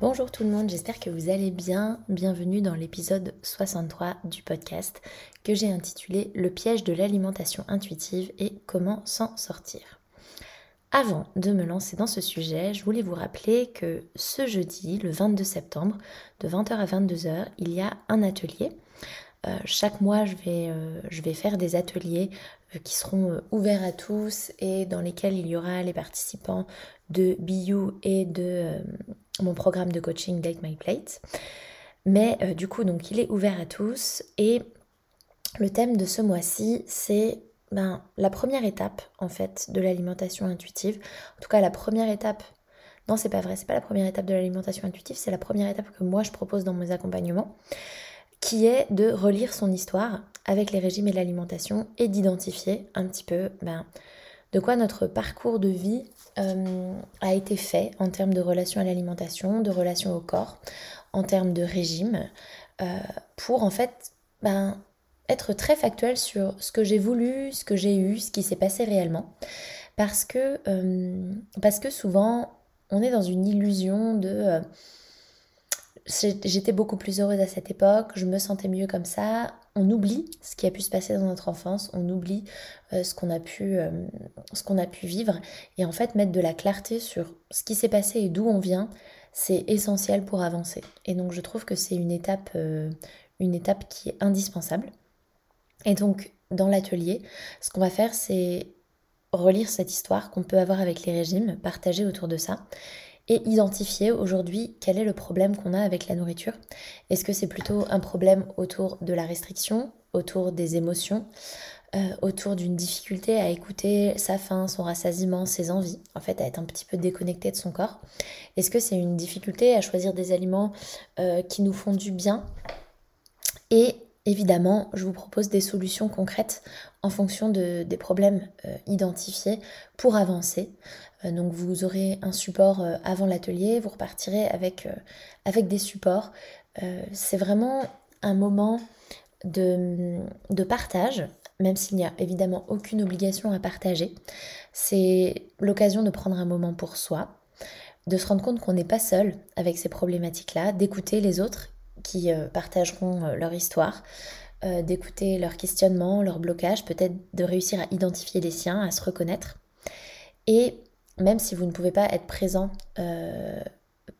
Bonjour tout le monde, j'espère que vous allez bien. Bienvenue dans l'épisode 63 du podcast que j'ai intitulé « Le piège de l'alimentation intuitive et comment s'en sortir ». Avant de me lancer dans ce sujet, je voulais vous rappeler que ce jeudi, le 22 septembre, de 20h à 22h, il y a un atelier. Chaque mois, je vais faire des ateliers qui seront ouverts à tous et dans lesquels il y aura les participants de Biou et de mon programme de coaching Date My Plate. Mais du coup, donc, il est ouvert à tous et le thème de ce mois-ci, c'est la première étape en fait de l'alimentation intuitive, en tout cas la première étape, non c'est pas vrai, c'est pas la première étape de l'alimentation intuitive, c'est la première étape que moi je propose dans mes accompagnements, qui est de relire son histoire avec les régimes et l'alimentation et d'identifier un petit peu de quoi notre parcours de vie a été fait en termes de relation à l'alimentation, de relation au corps, en termes de régime, pour en fait être très factuel sur ce que j'ai voulu, ce que j'ai eu, ce qui s'est passé réellement. Parce que souvent, on est dans une illusion de j'étais beaucoup plus heureuse à cette époque, je me sentais mieux comme ça. On oublie ce qui a pu se passer dans notre enfance, on oublie ce qu'on a pu vivre. Et en fait, mettre de la clarté sur ce qui s'est passé et d'où on vient, c'est essentiel pour avancer. Et donc, je trouve que c'est une étape qui est indispensable. Et donc, dans l'atelier, ce qu'on va faire, c'est relire cette histoire qu'on peut avoir avec les régimes, partager autour de ça, et identifier aujourd'hui quel est le problème qu'on a avec la nourriture. Est-ce que c'est plutôt un problème autour de la restriction, autour des émotions, autour d'une difficulté à écouter sa faim, son rassasiement, ses envies, en fait à être un petit peu déconnecté de son corps? Est-ce que c'est une difficulté à choisir des aliments qui nous font du bien? Et évidemment, je vous propose des solutions concrètes en fonction des problèmes identifiés pour avancer. Donc vous aurez un support avant l'atelier, vous repartirez avec des supports. C'est vraiment un moment de partage, même s'il n'y a évidemment aucune obligation à partager. C'est l'occasion de prendre un moment pour soi, de se rendre compte qu'on n'est pas seul avec ces problématiques-là, d'écouter les autres qui partageront leur histoire, d'écouter leurs questionnements, leurs blocages, peut-être de réussir à identifier les siens, à se reconnaître. Et même si vous ne pouvez pas être présent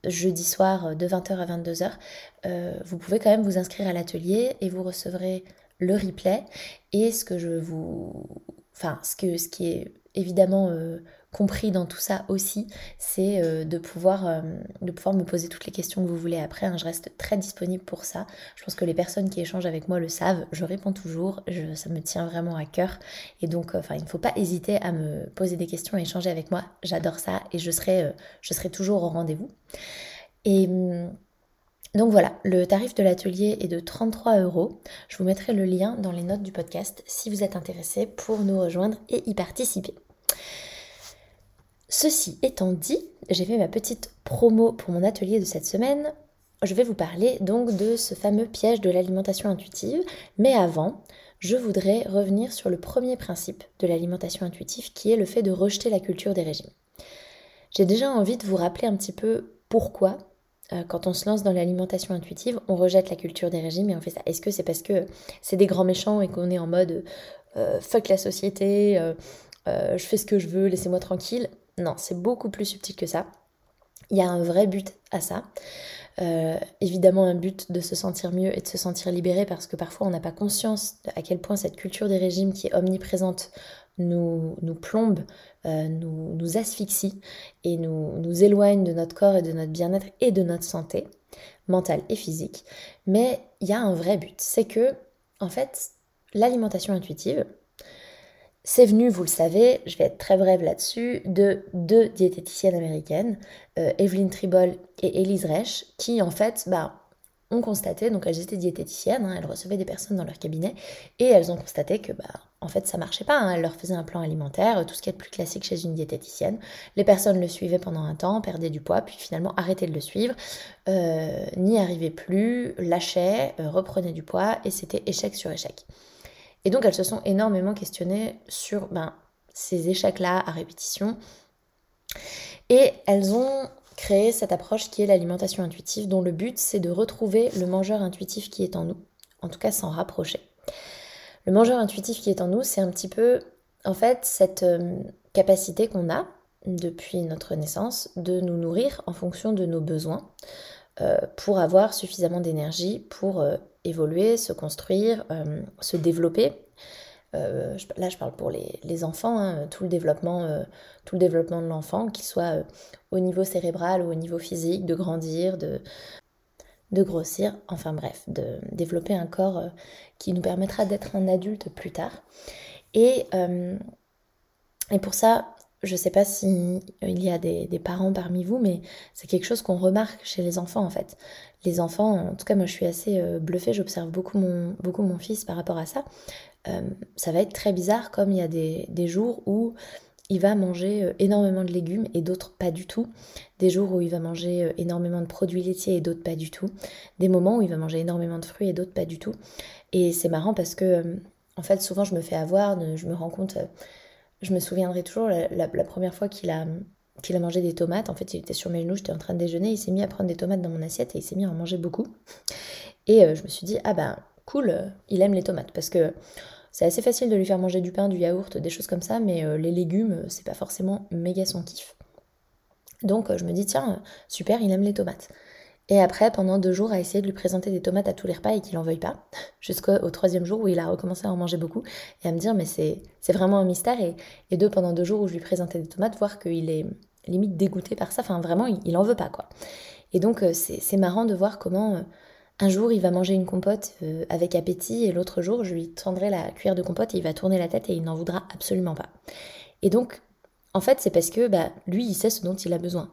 jeudi soir de 20h à 22h, vous pouvez quand même vous inscrire à l'atelier et vous recevrez le replay. Et ce qui est évidemment compris dans tout ça aussi, c'est de pouvoir me poser toutes les questions que vous voulez après. Je reste très disponible pour ça. Je pense que les personnes qui échangent avec moi le savent, je réponds toujours, ça me tient vraiment à cœur. Et donc, il ne faut pas hésiter à me poser des questions et échanger avec moi. J'adore ça et je serai toujours au rendez-vous. Et donc voilà, le tarif de l'atelier est de 33€. Je vous mettrai le lien dans les notes du podcast si vous êtes intéressé pour nous rejoindre et y participer. Ceci étant dit, j'ai fait ma petite promo pour mon atelier de cette semaine. Je vais vous parler donc de ce fameux piège de l'alimentation intuitive. Mais avant, je voudrais revenir sur le premier principe de l'alimentation intuitive qui est le fait de rejeter la culture des régimes. J'ai déjà envie de vous rappeler un petit peu pourquoi, quand on se lance dans l'alimentation intuitive, on rejette la culture des régimes et on fait ça. Est-ce que c'est parce que c'est des grands méchants et qu'on est en mode « fuck la société, je fais ce que je veux, laissez-moi tranquille ». Non, c'est beaucoup plus subtil que ça. Il y a un vrai but à ça. Évidemment un but de se sentir mieux et de se sentir libéré, parce que parfois on n'a pas conscience à quel point cette culture des régimes qui est omniprésente nous plombe, nous asphyxie et nous éloigne de notre corps et de notre bien-être et de notre santé mentale et physique. Mais il y a un vrai but, c'est que en fait l'alimentation intuitive, c'est venu, vous le savez, je vais être très brève là-dessus, de deux diététiciennes américaines, Evelyn Tribole et Elise Resch, qui en fait ont constaté, donc elles étaient diététiciennes, elles recevaient des personnes dans leur cabinet, et elles ont constaté que en fait ça marchait pas, elles leur faisaient un plan alimentaire, tout ce qui est plus classique chez une diététicienne, les personnes le suivaient pendant un temps, perdaient du poids, puis finalement arrêtaient de le suivre, n'y arrivaient plus, lâchaient, reprenaient du poids, et c'était échec sur échec. Et donc elles se sont énormément questionnées sur ces échecs-là à répétition. Et elles ont créé cette approche qui est l'alimentation intuitive, dont le but c'est de retrouver le mangeur intuitif qui est en nous, en tout cas s'en rapprocher. Le mangeur intuitif qui est en nous, c'est un petit peu en fait cette capacité qu'on a depuis notre naissance de nous nourrir en fonction de nos besoins pour avoir suffisamment d'énergie pour évoluer, se construire, se développer. Là, je parle pour les enfants, tout le développement de l'enfant, qu'il soit au niveau cérébral ou au niveau physique, de grandir, de grossir, enfin bref, de développer un corps qui nous permettra d'être un adulte plus tard. Et pour ça, je ne sais pas s'il y a des parents parmi vous, mais c'est quelque chose qu'on remarque chez les enfants en fait. Les enfants, en tout cas moi je suis assez bluffée, j'observe beaucoup mon fils par rapport à ça. Ça va être très bizarre, comme il y a des jours où il va manger énormément de légumes et d'autres pas du tout. Des jours où il va manger énormément de produits laitiers et d'autres pas du tout. Des moments où il va manger énormément de fruits et d'autres pas du tout. Et c'est marrant parce que en fait souvent je me fais avoir, je me rends compte... Je me souviendrai toujours la première fois qu'il a mangé des tomates. En fait, il était sur mes genoux, j'étais en train de déjeuner, il s'est mis à prendre des tomates dans mon assiette et il s'est mis à en manger beaucoup. Et je me suis dit, cool, il aime les tomates. Parce que c'est assez facile de lui faire manger du pain, du yaourt, des choses comme ça, mais les légumes, c'est pas forcément méga son kiff. Donc je me dis, tiens, super, il aime les tomates. Et après, pendant 2 jours, à essayer de lui présenter des tomates à tous les repas et qu'il n'en veuille pas, jusqu'au 3e jour où il a recommencé à en manger beaucoup, et à me dire, mais c'est vraiment un mystère, et pendant 2 jours où je lui présentais des tomates, voir qu'il est limite dégoûté par ça, enfin vraiment, il n'en veut pas, quoi. Et donc, c'est marrant de voir comment un jour, il va manger une compote avec appétit, et l'autre jour, je lui tendrai la cuillère de compote, et il va tourner la tête, et il n'en voudra absolument pas. Et donc, en fait, c'est parce que lui, il sait ce dont il a besoin.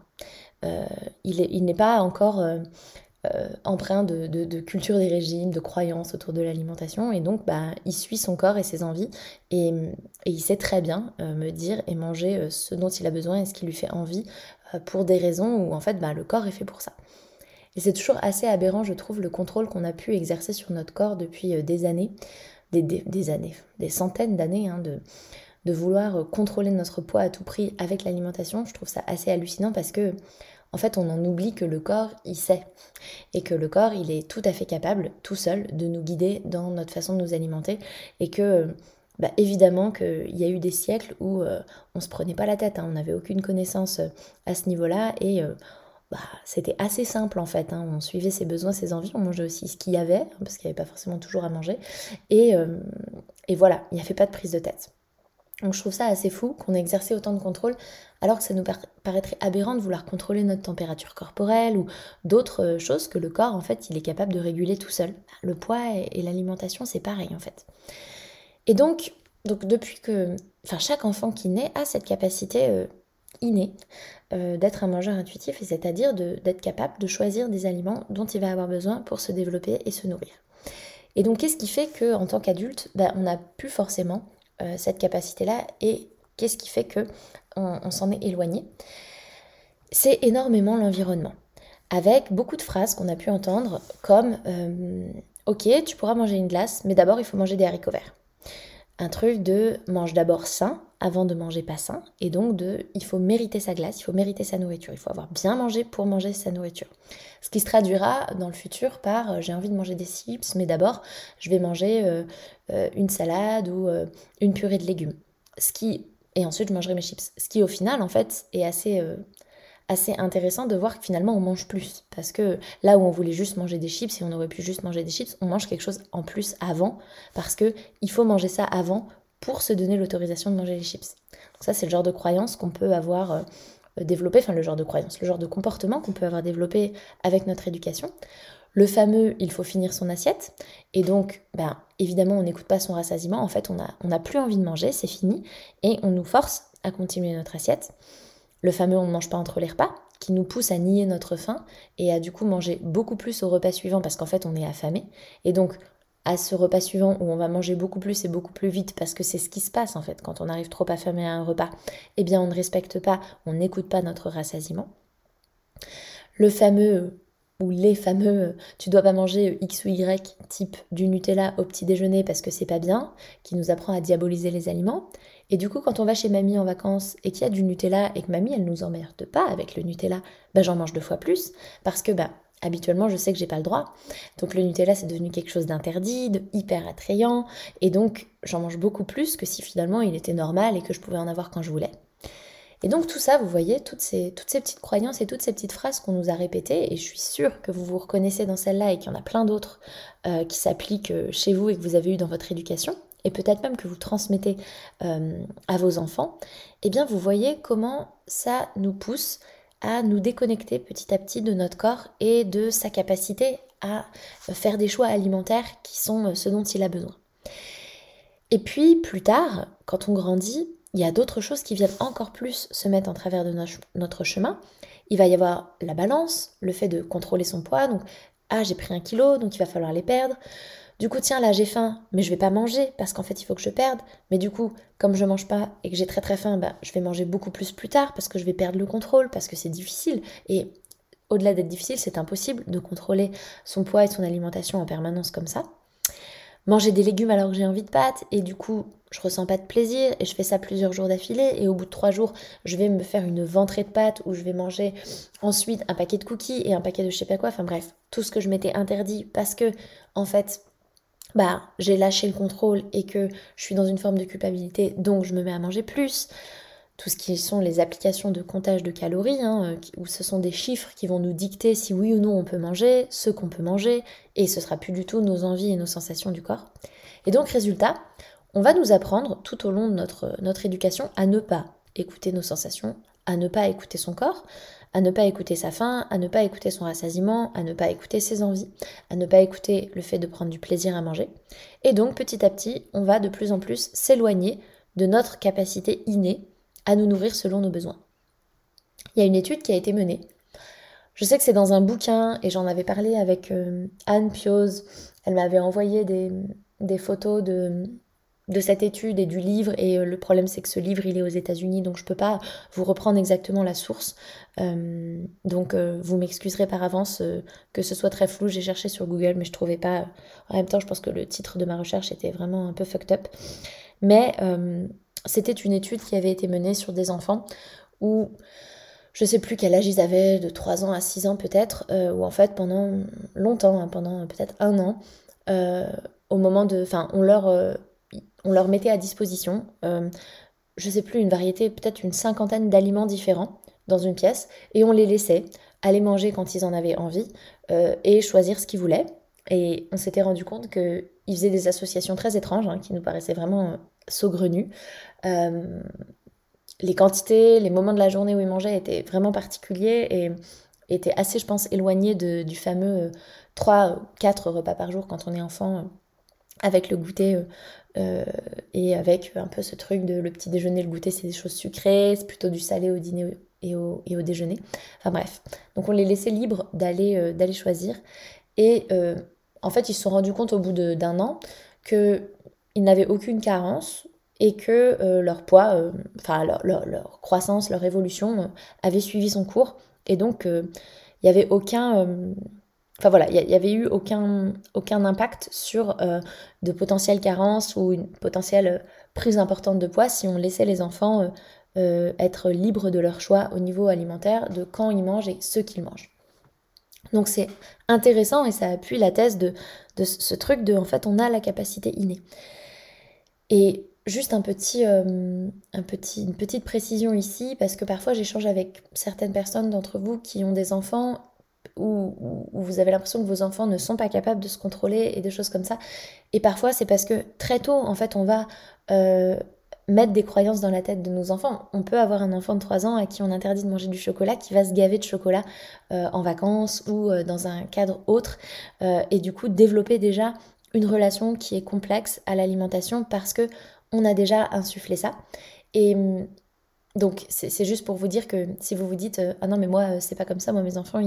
Il n'est pas encore empreint de culture des régimes, de croyances autour de l'alimentation, et donc il suit son corps et ses envies, et il sait très bien me dire et manger ce dont il a besoin et ce qui lui fait envie, pour des raisons où en fait le corps est fait pour ça. Et c'est toujours assez aberrant, je trouve, le contrôle qu'on a pu exercer sur notre corps depuis des centaines d'années, de vouloir contrôler notre poids à tout prix avec l'alimentation. Je trouve ça assez hallucinant parce que, en fait, on en oublie que le corps, il sait. Et que le corps, il est tout à fait capable, tout seul, de nous guider dans notre façon de nous alimenter. Et que, évidemment, qu'il y a eu des siècles où on se prenait pas la tête, on n'avait aucune connaissance à ce niveau-là. Et c'était assez simple, en fait. On suivait ses besoins, ses envies, on mangeait aussi ce qu'il y avait, parce qu'il n'y avait pas forcément toujours à manger. Et voilà, il n'y avait pas de prise de tête. Donc je trouve ça assez fou qu'on ait exercé autant de contrôle, alors que ça nous paraîtrait aberrant de vouloir contrôler notre température corporelle ou d'autres choses que le corps, en fait, il est capable de réguler tout seul. Le poids et l'alimentation, c'est pareil, en fait. Et donc depuis que... Enfin, chaque enfant qui naît a cette capacité innée d'être un mangeur intuitif, et c'est-à-dire d'être capable de choisir des aliments dont il va avoir besoin pour se développer et se nourrir. Et donc, qu'est-ce qui fait qu'en tant qu'adulte, on n'a plus forcément... cette capacité-là, et qu'est-ce qui fait qu'on s'en est éloigné? C'est énormément l'environnement, avec beaucoup de phrases qu'on a pu entendre comme « Ok, tu pourras manger une glace, mais d'abord il faut manger des haricots verts ». Un truc de « mange d'abord sain avant de manger pas sain », et donc de « il faut mériter sa glace, il faut mériter sa nourriture, il faut avoir bien mangé pour manger sa nourriture ». Ce qui se traduira dans le futur par « j'ai envie de manger des chips, mais d'abord je vais manger une salade ou une purée de légumes ». Et ensuite je mangerai mes chips. Ce qui au final en fait est assez, assez intéressant de voir que finalement on mange plus, parce que là où on voulait juste manger des chips, et on aurait pu juste manger des chips, on mange quelque chose en plus avant, parce que il faut manger ça avant pour se donner l'autorisation de manger les chips. Donc ça, c'est le genre de croyance qu'on peut avoir développé, enfin le genre de croyance, le genre de comportement qu'on peut avoir développé avec notre éducation. Le fameux « il faut finir son assiette » et donc évidemment on n'écoute pas son rassasiement, en fait on n'a plus envie de manger, c'est fini, et on nous force à continuer notre assiette. Le fameux « on ne mange pas entre les repas » qui nous pousse à nier notre faim et à du coup manger beaucoup plus au repas suivant parce qu'en fait on est affamé, et donc à ce repas suivant où on va manger beaucoup plus et beaucoup plus vite, parce que c'est ce qui se passe en fait quand on arrive trop affamé à un repas, eh bien on ne respecte pas, on n'écoute pas notre rassasiement. Le fameux ou les fameux « tu dois pas manger X ou Y » type du Nutella au petit déjeuner parce que c'est pas bien, qui nous apprend à diaboliser les aliments. Et du coup, quand on va chez mamie en vacances et qu'il y a du Nutella et que mamie, elle nous emmerde pas avec le Nutella, j'en mange 2 fois plus parce que habituellement, je sais que j'ai pas le droit. Donc le Nutella, c'est devenu quelque chose d'interdit, de hyper attrayant, et donc j'en mange beaucoup plus que si finalement il était normal et que je pouvais en avoir quand je voulais. Et donc tout ça, vous voyez, toutes ces petites croyances et toutes ces petites phrases qu'on nous a répétées, et je suis sûre que vous vous reconnaissez dans celle-là et qu'il y en a plein d'autres qui s'appliquent chez vous et que vous avez eu dans votre éducation, et peut-être même que vous transmettez à vos enfants, eh bien vous voyez comment ça nous pousse à nous déconnecter petit à petit de notre corps et de sa capacité à faire des choix alimentaires qui sont ce dont il a besoin. Et puis plus tard, quand on grandit, il y a d'autres choses qui viennent encore plus se mettre en travers de notre chemin. Il va y avoir la balance, le fait de contrôler son poids, donc « ah, j'ai pris 1 kilo, donc il va falloir les perdre ». Du coup, tiens, là j'ai faim, mais je vais pas manger parce qu'en fait il faut que je perde. Mais du coup, comme je mange pas et que j'ai très très faim, je vais manger beaucoup plus tard parce que je vais perdre le contrôle, parce que c'est difficile. Et au-delà d'être difficile, c'est impossible de contrôler son poids et son alimentation en permanence comme ça. Manger des légumes alors que j'ai envie de pâtes, et du coup je ressens pas de plaisir, et je fais ça plusieurs jours d'affilée, et au bout de 3 jours je vais me faire une ventrée de pâtes où je vais manger ensuite un paquet de cookies et un paquet de je sais pas quoi, enfin bref, tout ce que je m'étais interdit parce que en fait j'ai lâché le contrôle et que je suis dans une forme de culpabilité, donc je me mets à manger plus. Tout ce qui sont les applications de comptage de calories, où ce sont des chiffres qui vont nous dicter si oui ou non on peut manger, ce qu'on peut manger, et ce sera plus du tout nos envies et nos sensations du corps. Et donc résultat, on va nous apprendre tout au long de notre éducation à ne pas écouter nos sensations, à ne pas écouter son corps, à ne pas écouter sa faim, à ne pas écouter son rassasiement, à ne pas écouter ses envies, à ne pas écouter le fait de prendre du plaisir à manger. Et donc petit à petit, on va de plus en plus s'éloigner de notre capacité innée à nous nourrir selon nos besoins. Il y a une étude qui a été menée, je sais que c'est dans un bouquin, et j'en avais parlé avec Anne Pioz, elle m'avait envoyé des photos de cette étude et du livre, et le problème c'est que ce livre il est aux États-Unis, donc je peux pas vous reprendre exactement la source, donc vous m'excuserez par avance que ce soit très flou, j'ai cherché sur Google mais je trouvais pas, en même temps je pense que le titre de ma recherche était vraiment un peu fucked up, mais... C'était une étude qui avait été menée sur des enfants où, je ne sais plus quel âge ils avaient, de 3 ans à 6 ans peut-être, où en fait pendant longtemps, pendant peut-être 1 an, on leur mettait à disposition, je ne sais plus, une variété, peut-être une 50aine d'aliments différents dans une pièce, et on les laissait aller manger quand ils en avaient envie et choisir ce qu'ils voulaient. Et on s'était rendu compte qu'ils faisaient des associations très étranges, qui nous paraissaient vraiment saugrenues. Les quantités, les moments de la journée où ils mangeaient étaient vraiment particuliers et étaient assez, je pense, éloignés du fameux 3-4 repas par jour quand on est enfant, avec le goûter et avec un peu ce truc de le petit déjeuner, le goûter, c'est des choses sucrées, c'est plutôt du salé au dîner et au déjeuner. Enfin bref, donc on les laissait libres d'aller choisir. Et en fait, ils se sont rendus compte au bout d'1 an qu'ils n'avaient aucune carence et que leur poids, leur croissance, leur évolution avait suivi son cours. Et donc, il n'y avait aucun impact sur de potentielles carences ou une potentielle prise importante de poids si on laissait les enfants être libres de leur choix au niveau alimentaire, de quand ils mangent et ce qu'ils mangent. Donc c'est intéressant et ça appuie la thèse de ce truc de en fait on a la capacité innée. Et Juste une petite précision ici, parce que parfois j'échange avec certaines personnes d'entre vous qui ont des enfants où vous avez l'impression que vos enfants ne sont pas capables de se contrôler et des choses comme ça. Et parfois c'est parce que très tôt, en fait, on va mettre des croyances dans la tête de nos enfants. On peut avoir un enfant de 3 ans à qui on interdit de manger du chocolat, qui va se gaver de chocolat en vacances ou dans un cadre autre, et du coup développer déjà une relation qui est complexe à l'alimentation parce que on a déjà insufflé ça. Et donc c'est juste pour vous dire que si vous vous dites ah non mais moi c'est pas comme ça, moi mes enfants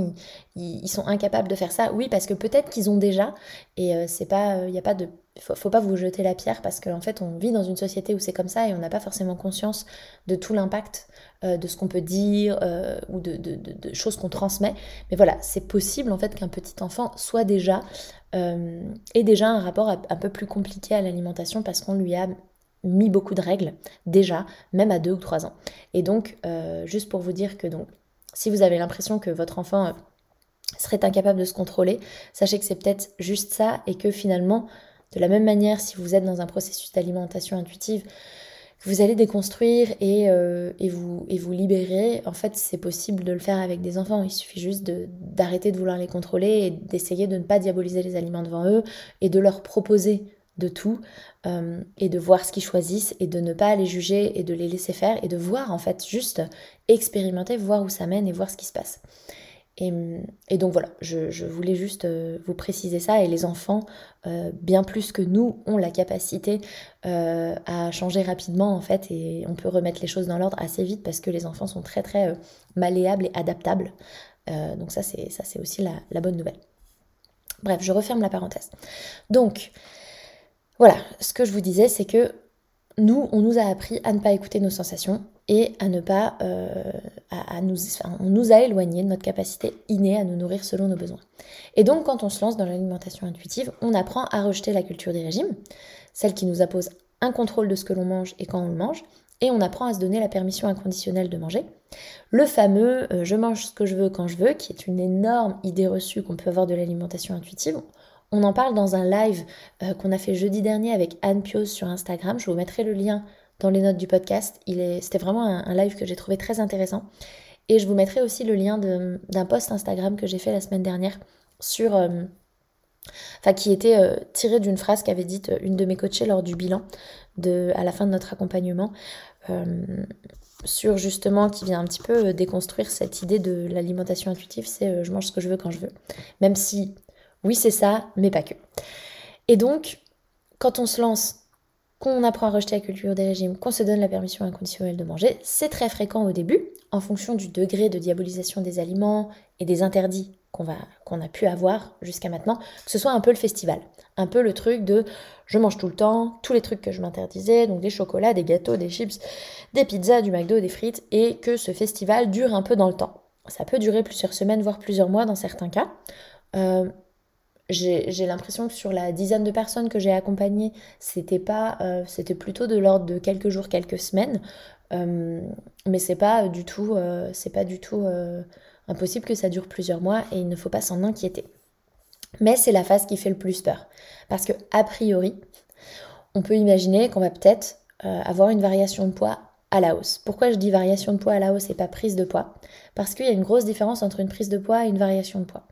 ils sont incapables de faire ça, oui, parce que peut-être qu'ils ont déjà, et c'est pas, y a pas de, faut pas vous jeter la pierre, parce qu'en fait on vit dans une société où c'est comme ça et on n'a pas forcément conscience de tout l'impact de ce qu'on peut dire ou de choses qu'on transmet. Mais voilà, c'est possible en fait qu'un petit enfant soit déjà ait déjà un rapport un peu plus compliqué à l'alimentation parce qu'on lui a mis beaucoup de règles déjà, même à 2 ou 3 ans. Et donc, juste pour vous dire que donc, si vous avez l'impression que votre enfant serait incapable de se contrôler, sachez que c'est peut-être juste ça, et que finalement, de la même manière, si vous êtes dans un processus d'alimentation intuitive, vous allez déconstruire et vous libérer. En fait, c'est possible de le faire avec des enfants. Il suffit juste d'arrêter de vouloir les contrôler et d'essayer de ne pas diaboliser les aliments devant eux et de leur proposer de tout, et de voir ce qu'ils choisissent et de ne pas les juger et de les laisser faire et de voir, en fait, juste expérimenter, voir où ça mène et voir ce qui se passe. Et donc voilà, je voulais juste vous préciser ça. Et les enfants, bien plus que nous, ont la capacité à changer rapidement, en fait, et on peut remettre les choses dans l'ordre assez vite parce que les enfants sont très très malléables et adaptables. Donc ça c'est aussi la bonne nouvelle. Bref, je referme la parenthèse. Donc voilà, ce que je vous disais, c'est que nous, on nous a appris à ne pas écouter nos sensations et à ne pas, on nous a éloigné de notre capacité innée à nous nourrir selon nos besoins. Et donc, quand on se lance dans l'alimentation intuitive, on apprend à rejeter la culture des régimes, celle qui nous impose un contrôle de ce que l'on mange et quand on le mange, et on apprend à se donner la permission inconditionnelle de manger. Le fameux « je mange ce que je veux quand je veux », qui est une énorme idée reçue qu'on peut avoir de l'alimentation intuitive. On en parle dans un live qu'on a fait jeudi dernier avec Anne Pioz sur Instagram. Je vous mettrai le lien dans les notes du podcast. C'était vraiment un live que j'ai trouvé très intéressant. Et je vous mettrai aussi le lien d'un post Instagram que j'ai fait la semaine dernière sur, qui était tiré d'une phrase qu'avait dite une de mes coachées lors du bilan à la fin de notre accompagnement. Sur justement, qui vient un petit peu déconstruire cette idée de l'alimentation intuitive, c'est je mange ce que je veux quand je veux. Même si... oui, c'est ça, mais pas que. Et donc, quand on se lance, qu'on apprend à rejeter la culture des régimes, qu'on se donne la permission inconditionnelle de manger, c'est très fréquent au début, en fonction du degré de diabolisation des aliments et des interdits qu'on a pu avoir jusqu'à maintenant, que ce soit un peu le festival, un peu le truc de je mange tout le temps, tous les trucs que je m'interdisais, donc des chocolats, des gâteaux, des chips, des pizzas, du McDo, des frites, et que ce festival dure un peu dans le temps. Ça peut durer plusieurs semaines, voire plusieurs mois dans certains cas. J'ai l'impression que sur la dizaine de personnes que j'ai accompagnées, c'était plutôt de l'ordre de quelques jours, quelques semaines, mais c'est pas du tout impossible que ça dure plusieurs mois, et il ne faut pas s'en inquiéter. Mais c'est la phase qui fait le plus peur, parce que a priori, on peut imaginer qu'on va peut-être avoir une variation de poids à la hausse. Pourquoi je dis variation de poids à la hausse et pas prise de poids ? Parce qu'il y a une grosse différence entre une prise de poids et une variation de poids.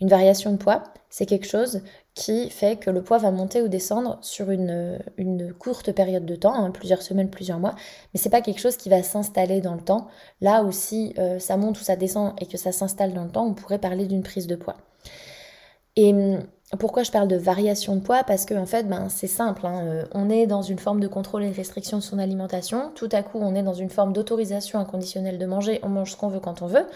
Une variation de poids, c'est quelque chose qui fait que le poids va monter ou descendre sur une courte période de temps, plusieurs semaines, plusieurs mois, mais c'est pas quelque chose qui va s'installer dans le temps. Là où si ça monte ou ça descend et que ça s'installe dans le temps, on pourrait parler d'une prise de poids. Et pourquoi je parle de variation de poids ? Parce que en fait, c'est simple. On est dans une forme de contrôle et de restriction de son alimentation. Tout à coup, on est dans une forme d'autorisation inconditionnelle de manger. On mange ce qu'on veut quand on veut.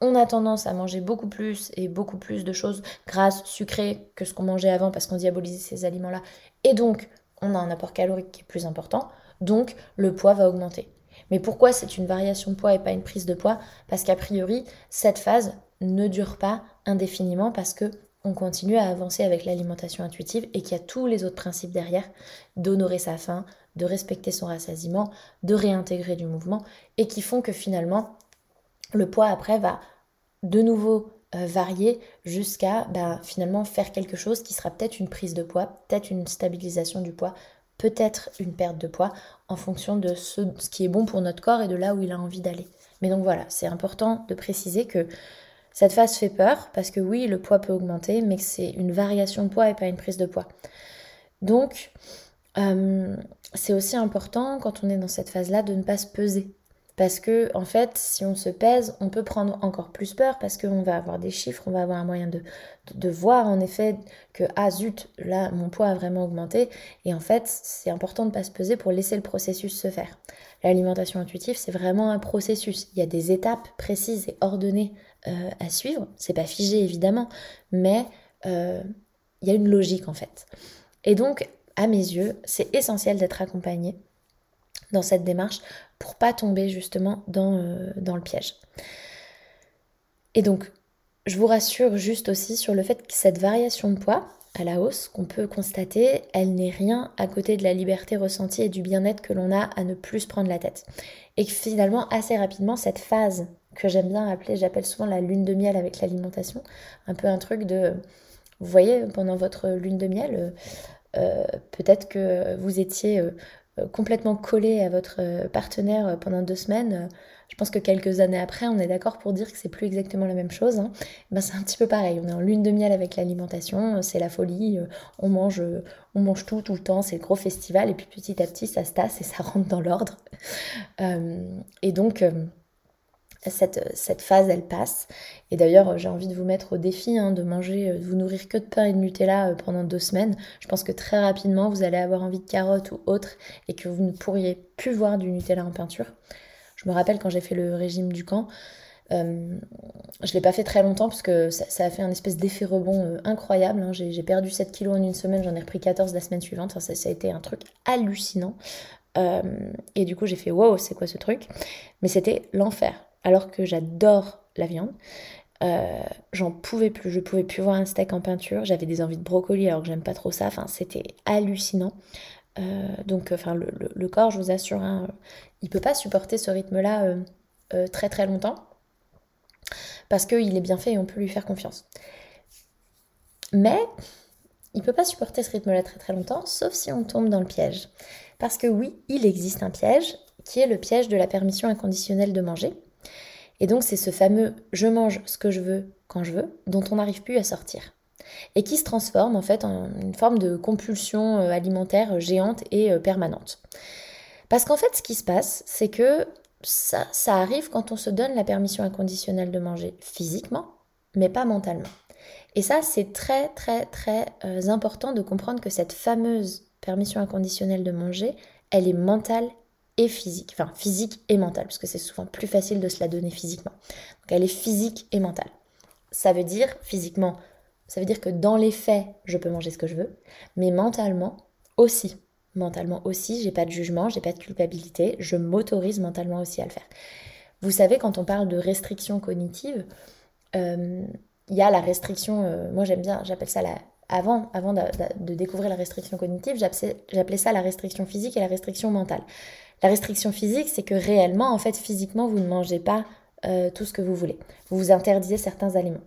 On a tendance à manger beaucoup plus et beaucoup plus de choses grasses, sucrées que ce qu'on mangeait avant parce qu'on diabolisait ces aliments-là. Et donc, on a un apport calorique qui est plus important. Donc, le poids va augmenter. Mais pourquoi c'est une variation de poids et pas une prise de poids ? Parce qu'a priori, cette phase ne dure pas indéfiniment parce que on continue à avancer avec l'alimentation intuitive et qu'il y a tous les autres principes derrière, d'honorer sa faim, de respecter son rassasiement, de réintégrer du mouvement, et qui font que finalement, le poids après va de nouveau varier jusqu'à finalement faire quelque chose qui sera peut-être une prise de poids, peut-être une stabilisation du poids, peut-être une perte de poids. en fonction de ce qui est bon pour notre corps et de là où il a envie d'aller. Mais donc voilà, c'est important de préciser que cette phase fait peur, parce que oui, le poids peut augmenter, mais que c'est une variation de poids et pas une prise de poids. Donc, c'est aussi important, quand on est dans cette phase-là, de ne pas se peser. Parce que, en fait, si on se pèse, on peut prendre encore plus peur, parce qu'on va avoir des chiffres, on va avoir un moyen de voir, en effet, que « Ah zut, là, mon poids a vraiment augmenté ». Et en fait, c'est important de ne pas se peser pour laisser le processus se faire. L'alimentation intuitive, c'est vraiment un processus. Il y a des étapes précises et ordonnées à suivre. C'est pas figé, évidemment, mais il y a une logique, en fait. Et donc, à mes yeux, c'est essentiel d'être accompagné dans cette démarche pour pas tomber justement dans le piège. Et donc, je vous rassure juste aussi sur le fait que cette variation de poids à la hausse qu'on peut constater, elle n'est rien à côté de la liberté ressentie et du bien-être que l'on a à ne plus se prendre la tête. Et que finalement, assez rapidement, cette phase que j'aime bien appeler, j'appelle souvent la lune de miel avec l'alimentation, un peu un truc de... Vous voyez, pendant votre lune de miel, peut-être que vous étiez... complètement collé à votre partenaire pendant 2 semaines, je pense que quelques années après, on est d'accord pour dire que c'est plus exactement la même chose. Hein. Ben, c'est un petit peu pareil, on est en lune de miel avec l'alimentation, c'est la folie, on mange tout le temps, c'est le gros festival, et puis petit à petit ça se tasse et ça rentre dans l'ordre. Et donc cette phase, elle passe. Et d'ailleurs, j'ai envie de vous mettre au défi de manger, de vous nourrir que de pain et de Nutella pendant 2 semaines. Je pense que très rapidement, vous allez avoir envie de carottes ou autre et que vous ne pourriez plus voir du Nutella en peinture. Je me rappelle quand j'ai fait le régime du camp, je ne l'ai pas fait très longtemps parce que ça a fait un espèce d'effet rebond incroyable. Hein. J'ai perdu 7 kilos en 1 semaine, j'en ai repris 14 la semaine suivante. Enfin, ça a été un truc hallucinant. Et du coup, j'ai fait « wow, c'est quoi ce truc ?» Mais c'était l'enfer. Alors que j'adore la viande, j'en pouvais plus, je pouvais plus voir un steak en peinture, j'avais des envies de brocoli alors que j'aime pas trop ça, enfin c'était hallucinant. Donc enfin le corps, je vous assure, il peut pas supporter ce rythme-là très très longtemps, parce qu'il est bien fait et on peut lui faire confiance. Mais il peut pas supporter ce rythme-là très très longtemps, sauf si on tombe dans le piège. Parce que oui, il existe un piège, qui est le piège de la permission inconditionnelle de manger. Et donc c'est ce fameux « je mange ce que je veux quand je veux » dont on n'arrive plus à sortir. Et qui se transforme en fait en une forme de compulsion alimentaire géante et permanente. Parce qu'en fait ce qui se passe, c'est que ça arrive quand on se donne la permission inconditionnelle de manger physiquement, mais pas mentalement. Et ça c'est très très très important de comprendre que cette fameuse permission inconditionnelle de manger, elle est mentale et physique, enfin physique et mentale, parce que c'est souvent plus facile de se la donner physiquement. Donc elle est physique et mentale. Ça veut dire physiquement, ça veut dire que dans les faits, je peux manger ce que je veux, mais mentalement aussi. Mentalement aussi, j'ai pas de jugement, j'ai pas de culpabilité, je m'autorise mentalement aussi à le faire. Vous savez, quand on parle de restriction cognitive, il y a la restriction, moi j'aime bien, j'appelle ça la... Avant de découvrir la restriction cognitive, j'appelais ça la restriction physique et la restriction mentale. La restriction physique, c'est que réellement, en fait, physiquement, vous ne mangez pas tout ce que vous voulez. Vous vous interdisez certains aliments.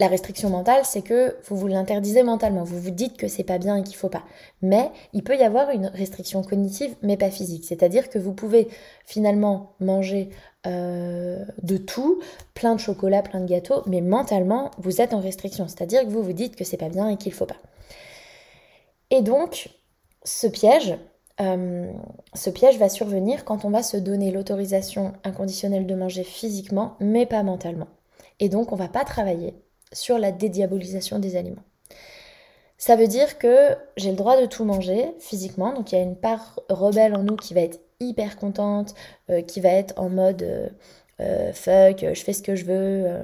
La restriction mentale, c'est que vous vous l'interdisez mentalement. Vous vous dites que c'est pas bien et qu'il faut pas. Mais il peut y avoir une restriction cognitive, mais pas physique. C'est-à-dire que vous pouvez finalement manger de tout, plein de chocolat, plein de gâteaux, mais mentalement, vous êtes en restriction. C'est-à-dire que vous vous dites que c'est pas bien et qu'il faut pas. Et donc, ce piège va survenir quand on va se donner l'autorisation inconditionnelle de manger physiquement, mais pas mentalement. Et donc, on va pas travailler sur la dédiabolisation des aliments. Ça veut dire que j'ai le droit de tout manger physiquement, donc il y a une part rebelle en nous qui va être hyper contente, qui va être en mode « fuck, je fais ce que je veux,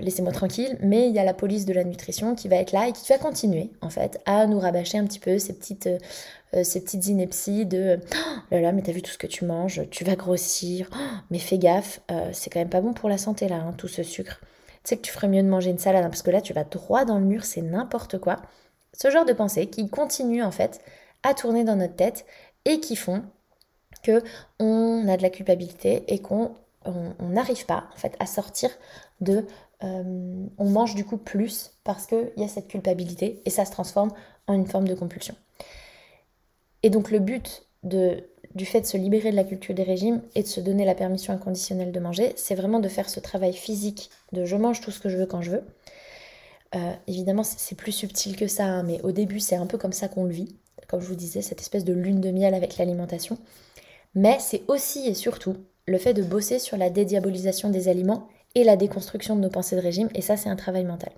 laissez-moi tranquille », mais il y a la police de la nutrition qui va être là et qui va continuer, en fait, à nous rabâcher un petit peu ces petites inepties de « oh là là, mais t'as vu tout ce que tu manges, tu vas grossir, oh, mais fais gaffe, c'est quand même pas bon pour la santé là, hein, tout ce sucre ». Tu sais que tu ferais mieux de manger une salade, hein, parce que là, tu vas droit dans le mur, c'est n'importe quoi. Ce genre de pensées qui continuent, en fait, à tourner dans notre tête et qui font qu'on a de la culpabilité et qu'on n'arrive pas, en fait, à sortir de... on mange, du coup, plus parce qu'il y a cette culpabilité et ça se transforme en une forme de compulsion. Et donc, le but du fait de se libérer de la culture des régimes et de se donner la permission inconditionnelle de manger, c'est vraiment de faire ce travail physique de je mange tout ce que je veux quand je veux. Évidemment, c'est plus subtil que ça, hein, mais au début, c'est un peu comme ça qu'on le vit. Comme je vous disais, cette espèce de lune de miel avec l'alimentation. Mais c'est aussi et surtout le fait de bosser sur la dédiabolisation des aliments et la déconstruction de nos pensées de régime. Et ça, c'est un travail mental.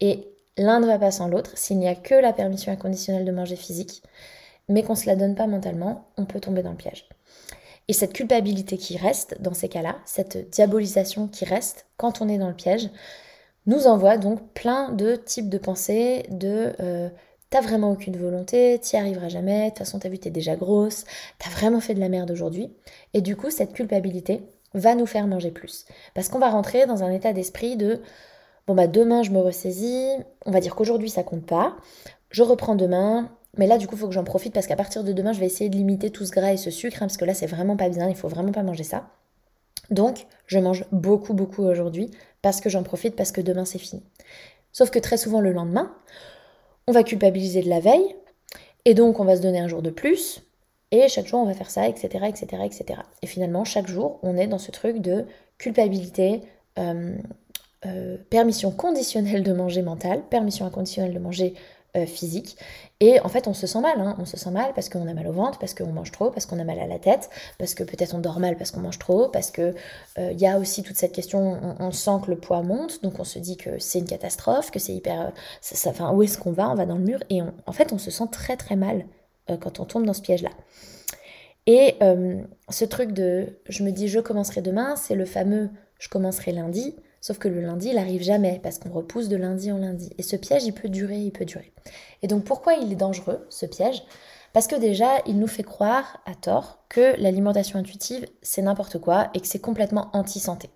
Et l'un ne va pas sans l'autre. S'il n'y a que la permission inconditionnelle de manger physique, mais qu'on ne se la donne pas mentalement, on peut tomber dans le piège. Et cette culpabilité qui reste dans ces cas-là, cette diabolisation qui reste quand on est dans le piège, nous envoie donc plein de types de pensées de... T'as vraiment aucune volonté, t'y arriveras jamais, de toute façon t'as vu t'es déjà grosse, t'as vraiment fait de la merde aujourd'hui. Et du coup, cette culpabilité va nous faire manger plus. Parce qu'on va rentrer dans un état d'esprit de « bon bah demain je me ressaisis, on va dire qu'aujourd'hui ça compte pas, je reprends demain, mais là du coup faut que j'en profite parce qu'à partir de demain je vais essayer de limiter tout ce gras et ce sucre, hein, parce que là c'est vraiment pas bien, il faut vraiment pas manger ça. Donc je mange beaucoup beaucoup aujourd'hui parce que j'en profite, parce que demain c'est fini. » Sauf que très souvent le lendemain, on va culpabiliser de la veille, et donc on va se donner un jour de plus, et chaque jour on va faire ça, etc., etc., etc. Et finalement, chaque jour, on est dans ce truc de culpabilité, permission conditionnelle de manger mentale, permission inconditionnelle de manger physique, et en fait on se sent mal, hein. On se sent mal parce qu'on a mal au ventre, parce qu'on mange trop, parce qu'on a mal à la tête, parce que peut-être on dort mal parce qu'on mange trop, parce que y a aussi toute cette question, on sent que le poids monte, donc on se dit que c'est une catastrophe, que c'est hyper... Enfin, où est-ce qu'on va? On va dans le mur, et en fait on se sent très très mal quand on tombe dans ce piège-là. Et ce truc de « je me dis je commencerai demain », c'est le fameux « je commencerai lundi », sauf que le lundi, il n'arrive jamais, parce qu'on repousse de lundi en lundi. Et ce piège, il peut durer, il peut durer. Et donc, pourquoi il est dangereux, ce piège? Parce que déjà, il nous fait croire, à tort, que l'alimentation intuitive, c'est n'importe quoi, et que c'est complètement anti-santé.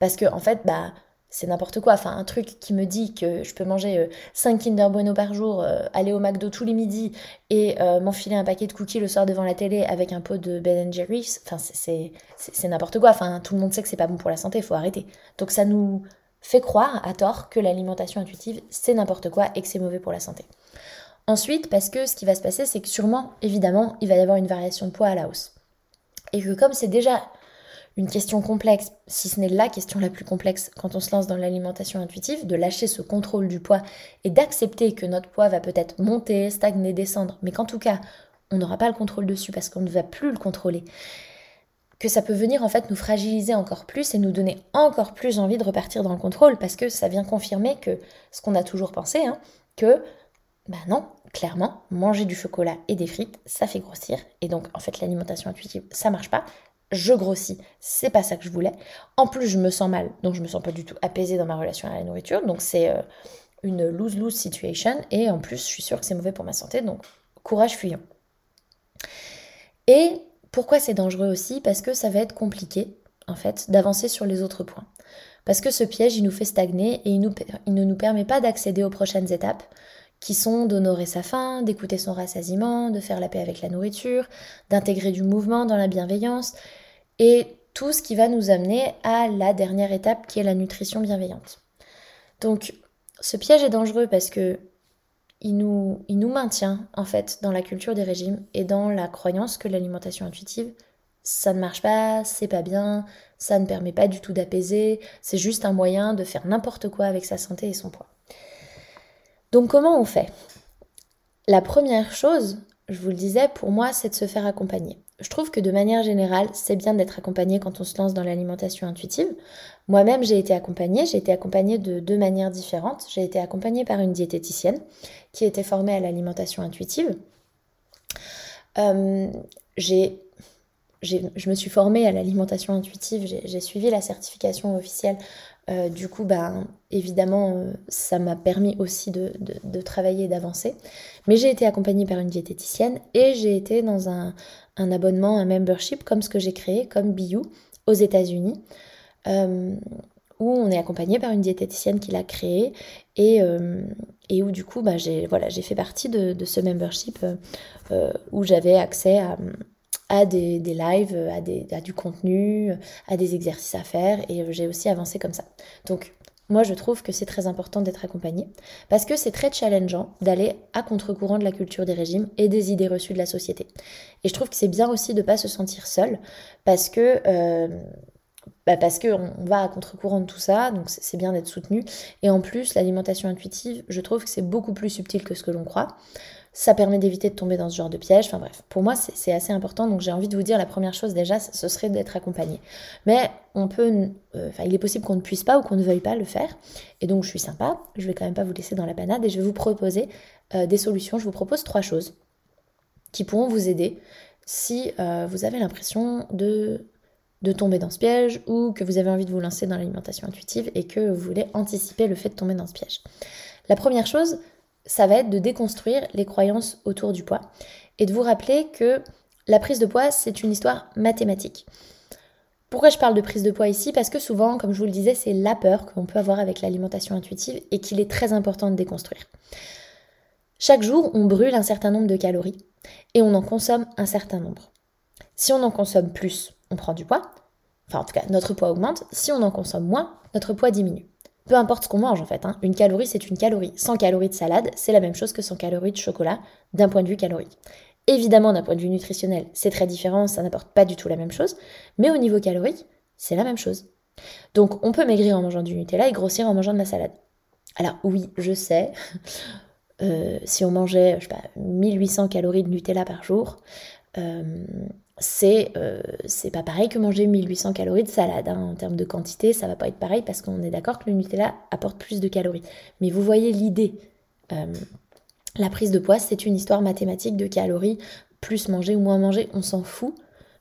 Parce que, en fait, bah, c'est n'importe quoi. Enfin, un truc qui me dit que je peux manger 5 Kinder Bueno par jour, aller au McDo tous les midis, et m'enfiler un paquet de cookies le soir devant la télé avec un pot de Ben & Jerry's, enfin, c'est n'importe quoi. Enfin, tout le monde sait que c'est pas bon pour la santé, il faut arrêter. Donc ça nous fait croire, à tort, que l'alimentation intuitive, c'est n'importe quoi et que c'est mauvais pour la santé. Ensuite, parce que ce qui va se passer, c'est que sûrement, évidemment, il va y avoir une variation de poids à la hausse. Et que comme c'est déjà... une question complexe, si ce n'est la question la plus complexe quand on se lance dans l'alimentation intuitive, de lâcher ce contrôle du poids et d'accepter que notre poids va peut-être monter, stagner, descendre, mais qu'en tout cas, on n'aura pas le contrôle dessus parce qu'on ne va plus le contrôler. Que ça peut venir en fait nous fragiliser encore plus et nous donner encore plus envie de repartir dans le contrôle parce que ça vient confirmer que ce qu'on a toujours pensé, hein, que bah non, clairement, manger du chocolat et des frites, ça fait grossir. Et donc en fait, l'alimentation intuitive, ça marche pas. Je grossis, c'est pas ça que je voulais. En plus, je me sens mal, donc je me sens pas du tout apaisée dans ma relation à la nourriture. Donc c'est une lose-lose situation. Et en plus, je suis sûre que c'est mauvais pour ma santé. Donc courage fuyant. Et pourquoi c'est dangereux aussi? Parce que ça va être compliqué, en fait, d'avancer sur les autres points. Parce que ce piège, il nous fait stagner et il ne nous permet pas d'accéder aux prochaines étapes, qui sont d'honorer sa faim, d'écouter son rassasiement, de faire la paix avec la nourriture, d'intégrer du mouvement dans la bienveillance, et tout ce qui va nous amener à la dernière étape qui est la nutrition bienveillante. Donc ce piège est dangereux parce que il nous maintient en fait dans la culture des régimes et dans la croyance que l'alimentation intuitive, ça ne marche pas, c'est pas bien, ça ne permet pas du tout d'apaiser, c'est juste un moyen de faire n'importe quoi avec sa santé et son poids. Donc comment on fait? La première chose, je vous le disais, pour moi, c'est de se faire accompagner. Je trouve que de manière générale, c'est bien d'être accompagné quand on se lance dans l'alimentation intuitive. Moi-même, j'ai été accompagnée de deux manières différentes. J'ai été accompagnée par une diététicienne qui était formée à l'alimentation intuitive. Je me suis formée à l'alimentation intuitive, j'ai suivi la certification officielle. Du coup, évidemment, ça m'a permis aussi de travailler et d'avancer. Mais j'ai été accompagnée par une diététicienne et j'ai été dans un abonnement, un membership, comme ce que j'ai créé, comme Biou, aux États-Unis, où on est accompagné par une diététicienne qui l'a créé et où du coup, j'ai fait partie de ce membership où j'avais accès à des lives, à du contenu, à des exercices à faire, et j'ai aussi avancé comme ça. Donc Moi, je trouve que c'est très important d'être accompagné parce que c'est très challengeant d'aller à contre-courant de la culture des régimes et des idées reçues de la société. Et je trouve que c'est bien aussi de ne pas se sentir seul parce que on va à contre-courant de tout ça, donc c'est bien d'être soutenu. Et en plus, l'alimentation intuitive, je trouve que c'est beaucoup plus subtil que ce que l'on croit. Ça permet d'éviter de tomber dans ce genre de piège. Enfin bref, pour moi, c'est assez important. Donc j'ai envie de vous dire, la première chose déjà, ce serait d'être accompagné. Mais on peut, il est possible qu'on ne puisse pas ou qu'on ne veuille pas le faire. Et donc je suis sympa, je vais quand même pas vous laisser dans la panade et je vais vous proposer des solutions. Je vous propose 3 choses qui pourront vous aider si vous avez l'impression de tomber dans ce piège ou que vous avez envie de vous lancer dans l'alimentation intuitive et que vous voulez anticiper le fait de tomber dans ce piège. La première chose, ça va être de déconstruire les croyances autour du poids et de vous rappeler que la prise de poids, c'est une histoire mathématique. Pourquoi je parle de prise de poids ici ? Parce que souvent, comme je vous le disais, c'est la peur qu'on peut avoir avec l'alimentation intuitive et qu'il est très important de déconstruire. Chaque jour, on brûle un certain nombre de calories et on en consomme un certain nombre. Si on en consomme plus, on prend du poids, enfin en tout cas notre poids augmente, si on en consomme moins, notre poids diminue. Peu importe ce qu'on mange en fait, hein. Une calorie c'est une calorie. 100 calories de salade, c'est la même chose que 100 calories de chocolat d'un point de vue calorique. Évidemment d'un point de vue nutritionnel, c'est très différent, ça n'apporte pas du tout la même chose, mais au niveau calorique, c'est la même chose. Donc on peut maigrir en mangeant du Nutella et grossir en mangeant de la salade. Alors oui, je sais, si on mangeait 1800 calories de Nutella par jour, c'est pas pareil que manger 1800 calories de salade. En termes de quantité, ça va pas être pareil parce qu'on est d'accord que le Nutella apporte plus de calories. Mais vous voyez l'idée. La prise de poids, c'est une histoire mathématique de calories, plus manger ou moins manger. On s'en fout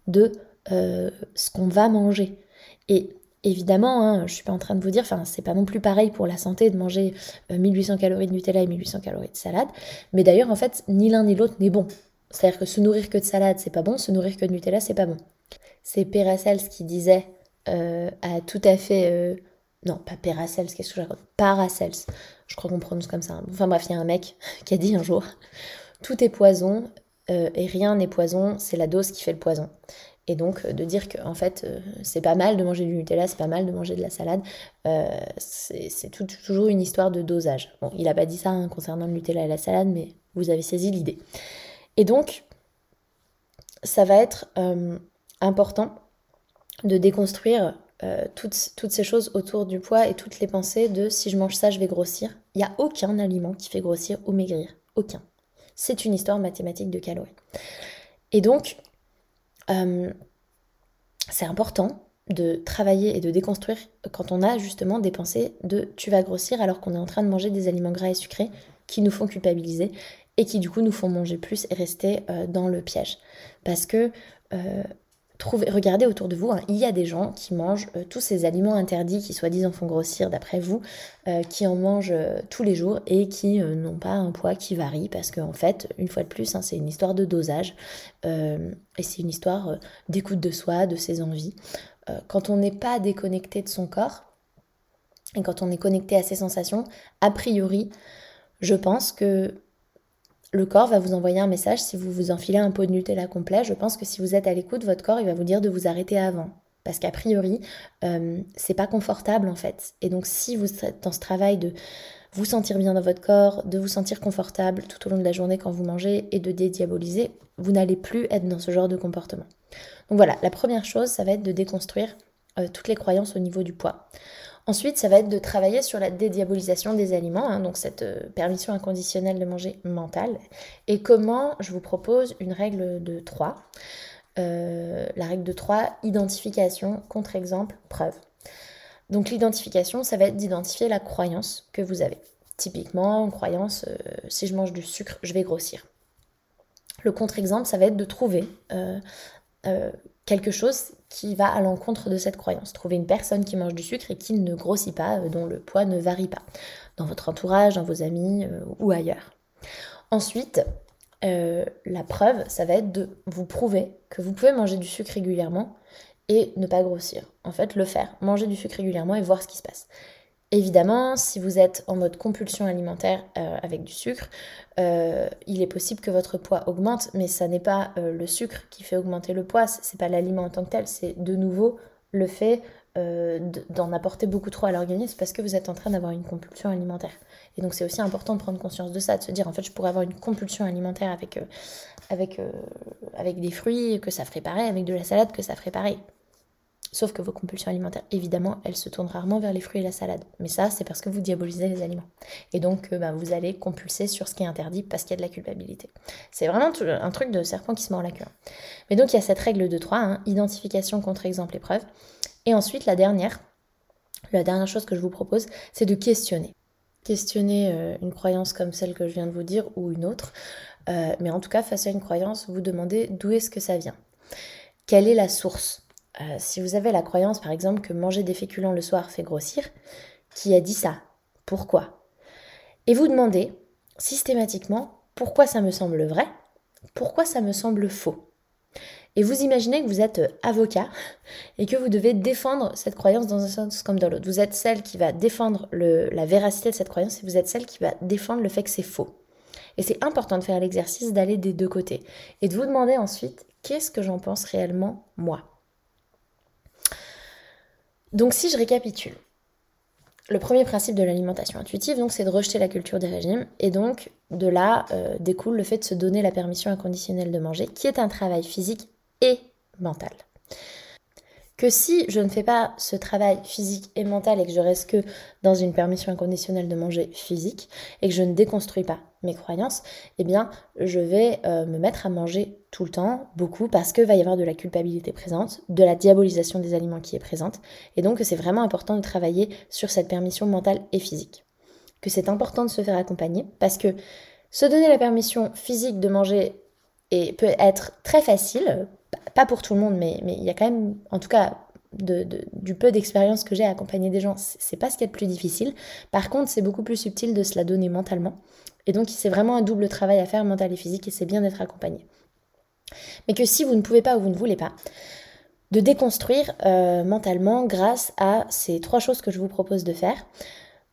de ce qu'on va manger. Et évidemment, je suis pas en train de vous dire, c'est pas non plus pareil pour la santé de manger 1800 calories de Nutella et 1800 calories de salade. Mais d'ailleurs, en fait, ni l'un ni l'autre n'est bon. C'est-à-dire que se nourrir que de salade, c'est pas bon, se nourrir que de Nutella, c'est pas bon. C'est Paracelse qui disait à tout à fait... non, pas Paracelse, qu'est-ce que je raconte ? Paracelse, je crois qu'on prononce comme ça. Enfin bref, il y a un mec qui a dit un jour, tout est poison et rien n'est poison, c'est la dose qui fait le poison. Et donc de dire que en fait, c'est pas mal de manger du Nutella, c'est pas mal de manger de la salade, c'est toujours une histoire de dosage. Bon, il a pas dit ça concernant le Nutella et la salade, mais vous avez saisi l'idée. Et donc, ça va être important de déconstruire toutes ces choses autour du poids et toutes les pensées de « si je mange ça, je vais grossir ». Il n'y a aucun aliment qui fait grossir ou maigrir, aucun. C'est une histoire mathématique de calories. Et donc, c'est important de travailler et de déconstruire quand on a justement des pensées de « tu vas grossir » alors qu'on est en train de manger des aliments gras et sucrés qui nous font culpabiliser et qui du coup nous font manger plus et rester dans le piège. Parce que, regardez autour de vous, il y a des gens qui mangent tous ces aliments interdits qui soi-disant font grossir d'après vous, qui en mangent tous les jours et qui n'ont pas un poids qui varie parce qu'en fait, une fois de plus, c'est une histoire de dosage et c'est une histoire d'écoute de soi, de ses envies. Quand on n'est pas déconnecté de son corps et quand on est connecté à ses sensations, a priori, je pense que le corps va vous envoyer un message. Si vous vous enfilez un pot de Nutella complet, je pense que si vous êtes à l'écoute, votre corps il va vous dire de vous arrêter avant. Parce qu'a priori, c'est pas confortable en fait. Et donc si vous êtes dans ce travail de vous sentir bien dans votre corps, de vous sentir confortable tout au long de la journée quand vous mangez et de dédiaboliser, vous n'allez plus être dans ce genre de comportement. Donc voilà, la première chose, ça va être de déconstruire toutes les croyances au niveau du poids. Ensuite, ça va être de travailler sur la dédiabolisation des aliments, donc cette permission inconditionnelle de manger mentale. Et comment je vous propose une règle de 3. La règle de 3, identification, contre-exemple, preuve. Donc l'identification, ça va être d'identifier la croyance que vous avez. Typiquement, une croyance, si je mange du sucre, je vais grossir. Le contre-exemple, ça va être de trouver... quelque chose qui va à l'encontre de cette croyance. Trouver une personne qui mange du sucre et qui ne grossit pas, dont le poids ne varie pas, dans votre entourage, dans vos amis ou ailleurs. Ensuite, la preuve, ça va être de vous prouver que vous pouvez manger du sucre régulièrement et ne pas grossir. En fait, le faire, manger du sucre régulièrement et voir ce qui se passe. Évidemment, si vous êtes en mode compulsion alimentaire avec du sucre, il est possible que votre poids augmente, mais ça n'est pas le sucre qui fait augmenter le poids, c'est pas l'aliment en tant que tel, c'est de nouveau le fait d'en apporter beaucoup trop à l'organisme parce que vous êtes en train d'avoir une compulsion alimentaire. Et donc c'est aussi important de prendre conscience de ça, de se dire en fait je pourrais avoir une compulsion alimentaire avec des fruits que ça ferait pareil, avec de la salade que ça ferait pareil. Sauf que vos compulsions alimentaires, évidemment, elles se tournent rarement vers les fruits et la salade. Mais ça, c'est parce que vous diabolisez les aliments. Et donc, vous allez compulser sur ce qui est interdit parce qu'il y a de la culpabilité. C'est vraiment un truc de serpent qui se mord la queue. Mais donc, il y a cette règle de 3, identification, contre-exemple, épreuve. Et ensuite, la dernière chose que je vous propose, c'est de questionner. Questionner une croyance comme celle que je viens de vous dire ou une autre. Mais en tout cas, face à une croyance, vous demandez d'où est-ce que ça vient. Quelle est la source ? Si vous avez la croyance, par exemple, que manger des féculents le soir fait grossir, qui a dit ça ? Pourquoi ? Et vous demandez systématiquement pourquoi ça me semble vrai, pourquoi ça me semble faux. Et vous imaginez que vous êtes avocat et que vous devez défendre cette croyance dans un sens comme dans l'autre. Vous êtes celle qui va défendre la véracité de cette croyance et vous êtes celle qui va défendre le fait que c'est faux. Et c'est important de faire l'exercice d'aller des deux côtés et de vous demander ensuite qu'est-ce que j'en pense réellement moi. Donc si je récapitule, le premier principe de l'alimentation intuitive, donc, c'est de rejeter la culture des régimes, et donc de là découle le fait de se donner la permission inconditionnelle de manger, qui est un travail physique et mental. Que si je ne fais pas ce travail physique et mental et que je reste que dans une permission inconditionnelle de manger physique, et que je ne déconstruis pas mes croyances, eh bien je vais me mettre à manger tout le temps, beaucoup, parce que va y avoir de la culpabilité présente, de la diabolisation des aliments qui est présente, et donc c'est vraiment important de travailler sur cette permission mentale et physique. Que c'est important de se faire accompagner, parce que se donner la permission physique de manger peut être très facile, pas pour tout le monde, mais il y a quand même, en tout cas du peu d'expérience que j'ai à accompagner des gens, c'est pas ce qu'il y a de plus difficile. Par contre, c'est beaucoup plus subtil de se la donner mentalement, et donc c'est vraiment un double travail à faire, mental et physique, et c'est bien d'être accompagné. Mais que si vous ne pouvez pas ou vous ne voulez pas, de déconstruire mentalement grâce à ces 3 choses que je vous propose de faire.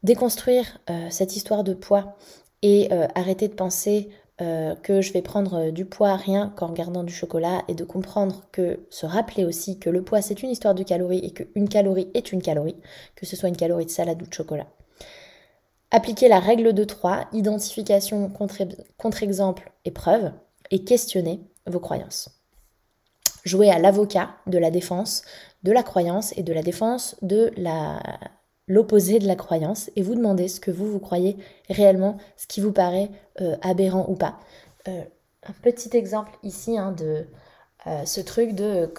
Déconstruire cette histoire de poids et arrêter de penser que je vais prendre du poids rien qu'en regardant du chocolat, et de comprendre que, se rappeler aussi que le poids c'est une histoire de calories et qu'une calorie est une calorie, que ce soit une calorie de salade ou de chocolat. Appliquer la règle de 3, identification, contre-exemple, épreuve, et questionner vos croyances. Jouez à l'avocat de la défense de la croyance et de la défense de l'opposé de la croyance, et vous demandez ce que vous croyez réellement, ce qui vous paraît aberrant ou pas. Un petit exemple ici de ce truc de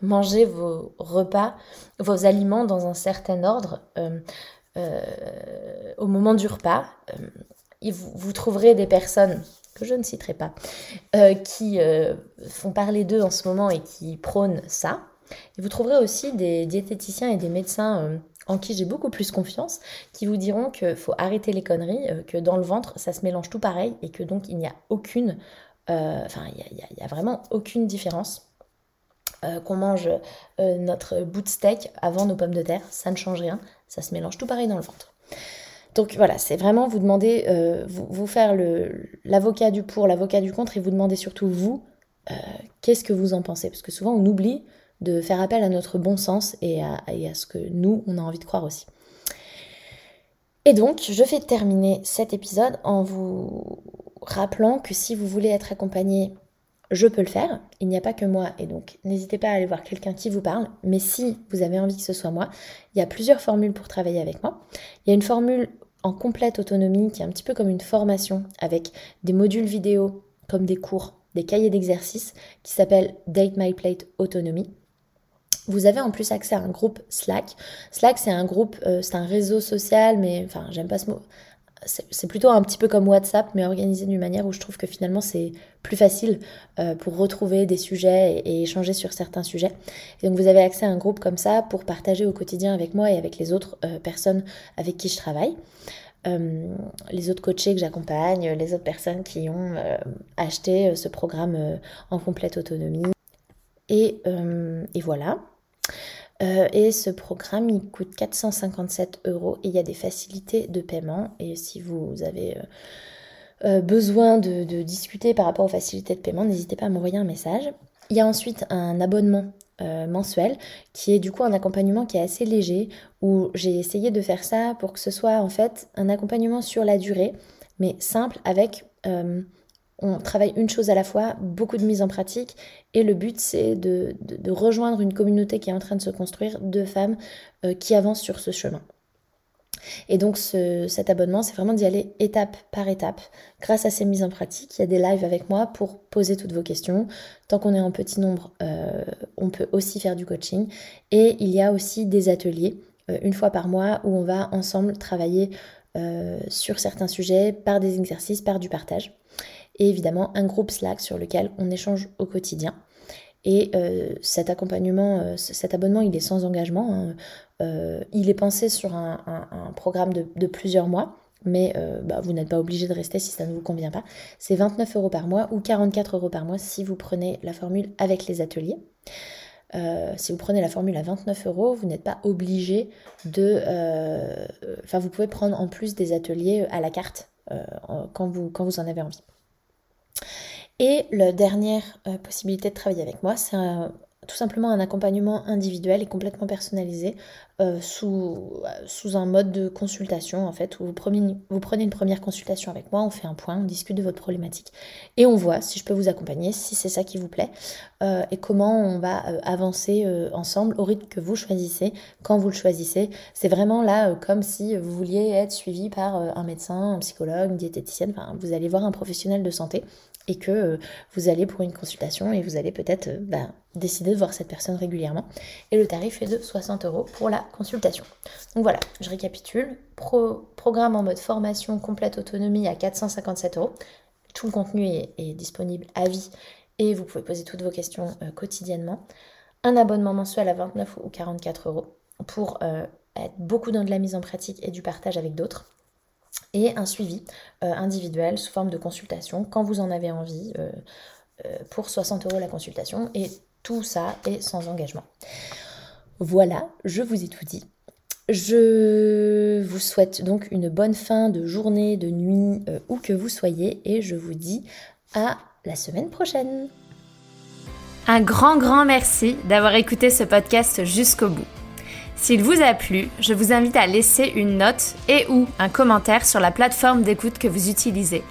manger vos repas, vos aliments dans un certain ordre au moment du repas. Et vous trouverez des personnes que je ne citerai pas, qui font parler d'eux en ce moment et qui prônent ça. Et vous trouverez aussi des diététiciens et des médecins en qui j'ai beaucoup plus confiance, qui vous diront qu'il faut arrêter les conneries, que dans le ventre, ça se mélange tout pareil, et que donc il n'y a aucune... il n'y a vraiment aucune différence. Qu'on mange notre bout de steak avant nos pommes de terre, ça ne change rien, ça se mélange tout pareil dans le ventre. Donc voilà, c'est vraiment vous demander, vous faire l'avocat du pour, l'avocat du contre, et vous demander surtout vous, qu'est-ce que vous en pensez ? Parce que souvent on oublie de faire appel à notre bon sens et à ce que nous, on a envie de croire aussi. Et donc, je vais terminer cet épisode en vous rappelant que si vous voulez être accompagné, je peux le faire, il n'y a pas que moi, et donc n'hésitez pas à aller voir quelqu'un qui vous parle, mais si vous avez envie que ce soit moi, il y a plusieurs formules pour travailler avec moi. Il y a une formule en complète autonomie qui est un petit peu comme une formation avec des modules vidéo, comme des cours, des cahiers d'exercices, qui s'appelle Date My Plate Autonomie. Vous avez en plus accès à un groupe Slack. Slack, c'est un groupe, c'est un réseau social, mais enfin, j'aime pas ce mot. C'est plutôt un petit peu comme WhatsApp, mais organisé d'une manière où je trouve que finalement c'est plus facile pour retrouver des sujets et échanger sur certains sujets. Et donc vous avez accès à un groupe comme ça pour partager au quotidien avec moi et avec les autres personnes avec qui je travaille. Les autres coachés que j'accompagne, les autres personnes qui ont acheté ce programme en complète autonomie. Et voilà. Et ce programme, il coûte 457 € et il y a des facilités de paiement. Et si vous avez besoin de discuter par rapport aux facilités de paiement, n'hésitez pas à m'envoyer un message. Il y a ensuite un abonnement mensuel, qui est du coup un accompagnement qui est assez léger, où j'ai essayé de faire ça pour que ce soit en fait un accompagnement sur la durée, mais simple, avec on travaille une chose à la fois, beaucoup de mise en pratique, et le but c'est de rejoindre une communauté qui est en train de se construire, de femmes qui avancent sur ce chemin. Et donc cet abonnement, c'est vraiment d'y aller étape par étape. Grâce à ces mises en pratique, il y a des lives avec moi pour poser toutes vos questions. Tant qu'on est en petit nombre, on peut aussi faire du coaching. Et il y a aussi des ateliers, une fois par mois, où on va ensemble travailler sur certains sujets, par des exercices, par du partage. Et évidemment, un groupe Slack sur lequel on échange au quotidien. Et cet accompagnement, cet abonnement, il est sans engagement, hein. Il est pensé sur un programme de plusieurs mois, mais vous n'êtes pas obligé de rester si ça ne vous convient pas. C'est 29 € par mois ou 44 € par mois si vous prenez la formule avec les ateliers. Si vous prenez la formule à 29 €, vous n'êtes pas obligé de... vous pouvez prendre en plus des ateliers à la carte quand vous en avez envie. Et la dernière possibilité de travailler avec moi, c'est tout simplement un accompagnement individuel et complètement personnalisé sous un mode de consultation en fait, où vous prenez une première consultation avec moi, on fait un point, on discute de votre problématique et on voit si je peux vous accompagner, si c'est ça qui vous plaît et comment on va avancer ensemble au rythme que vous choisissez, quand vous le choisissez. C'est vraiment là comme si vous vouliez être suivi par un médecin, un psychologue, une diététicienne, vous allez voir un professionnel de santé et que vous allez pour une consultation et vous allez peut-être décider de voir cette personne régulièrement. Et le tarif est de 60 € pour la consultation. Donc voilà, je récapitule. Programme en mode formation complète autonomie à 457 €. Tout le contenu est disponible à vie et vous pouvez poser toutes vos questions quotidiennement. Un abonnement mensuel à 29 ou 44 € pour être beaucoup dans de la mise en pratique et du partage avec d'autres. Et un suivi individuel sous forme de consultation quand vous en avez envie pour 60 € la consultation, et tout ça est sans engagement. Voilà, je vous ai tout dit. Je vous souhaite donc une bonne fin de journée, de nuit, où que vous soyez, et je vous dis à la semaine prochaine. Un grand merci d'avoir écouté ce podcast jusqu'au bout. S'il vous a plu, je vous invite à laisser une note et ou un commentaire sur la plateforme d'écoute que vous utilisez.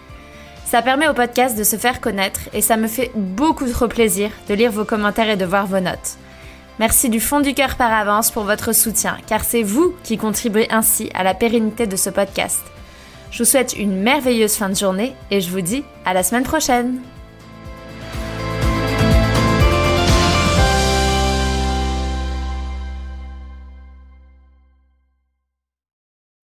Ça permet au podcast de se faire connaître et ça me fait beaucoup trop plaisir de lire vos commentaires et de voir vos notes. Merci du fond du cœur par avance pour votre soutien, car c'est vous qui contribuez ainsi à la pérennité de ce podcast. Je vous souhaite une merveilleuse fin de journée et je vous dis à la semaine prochaine.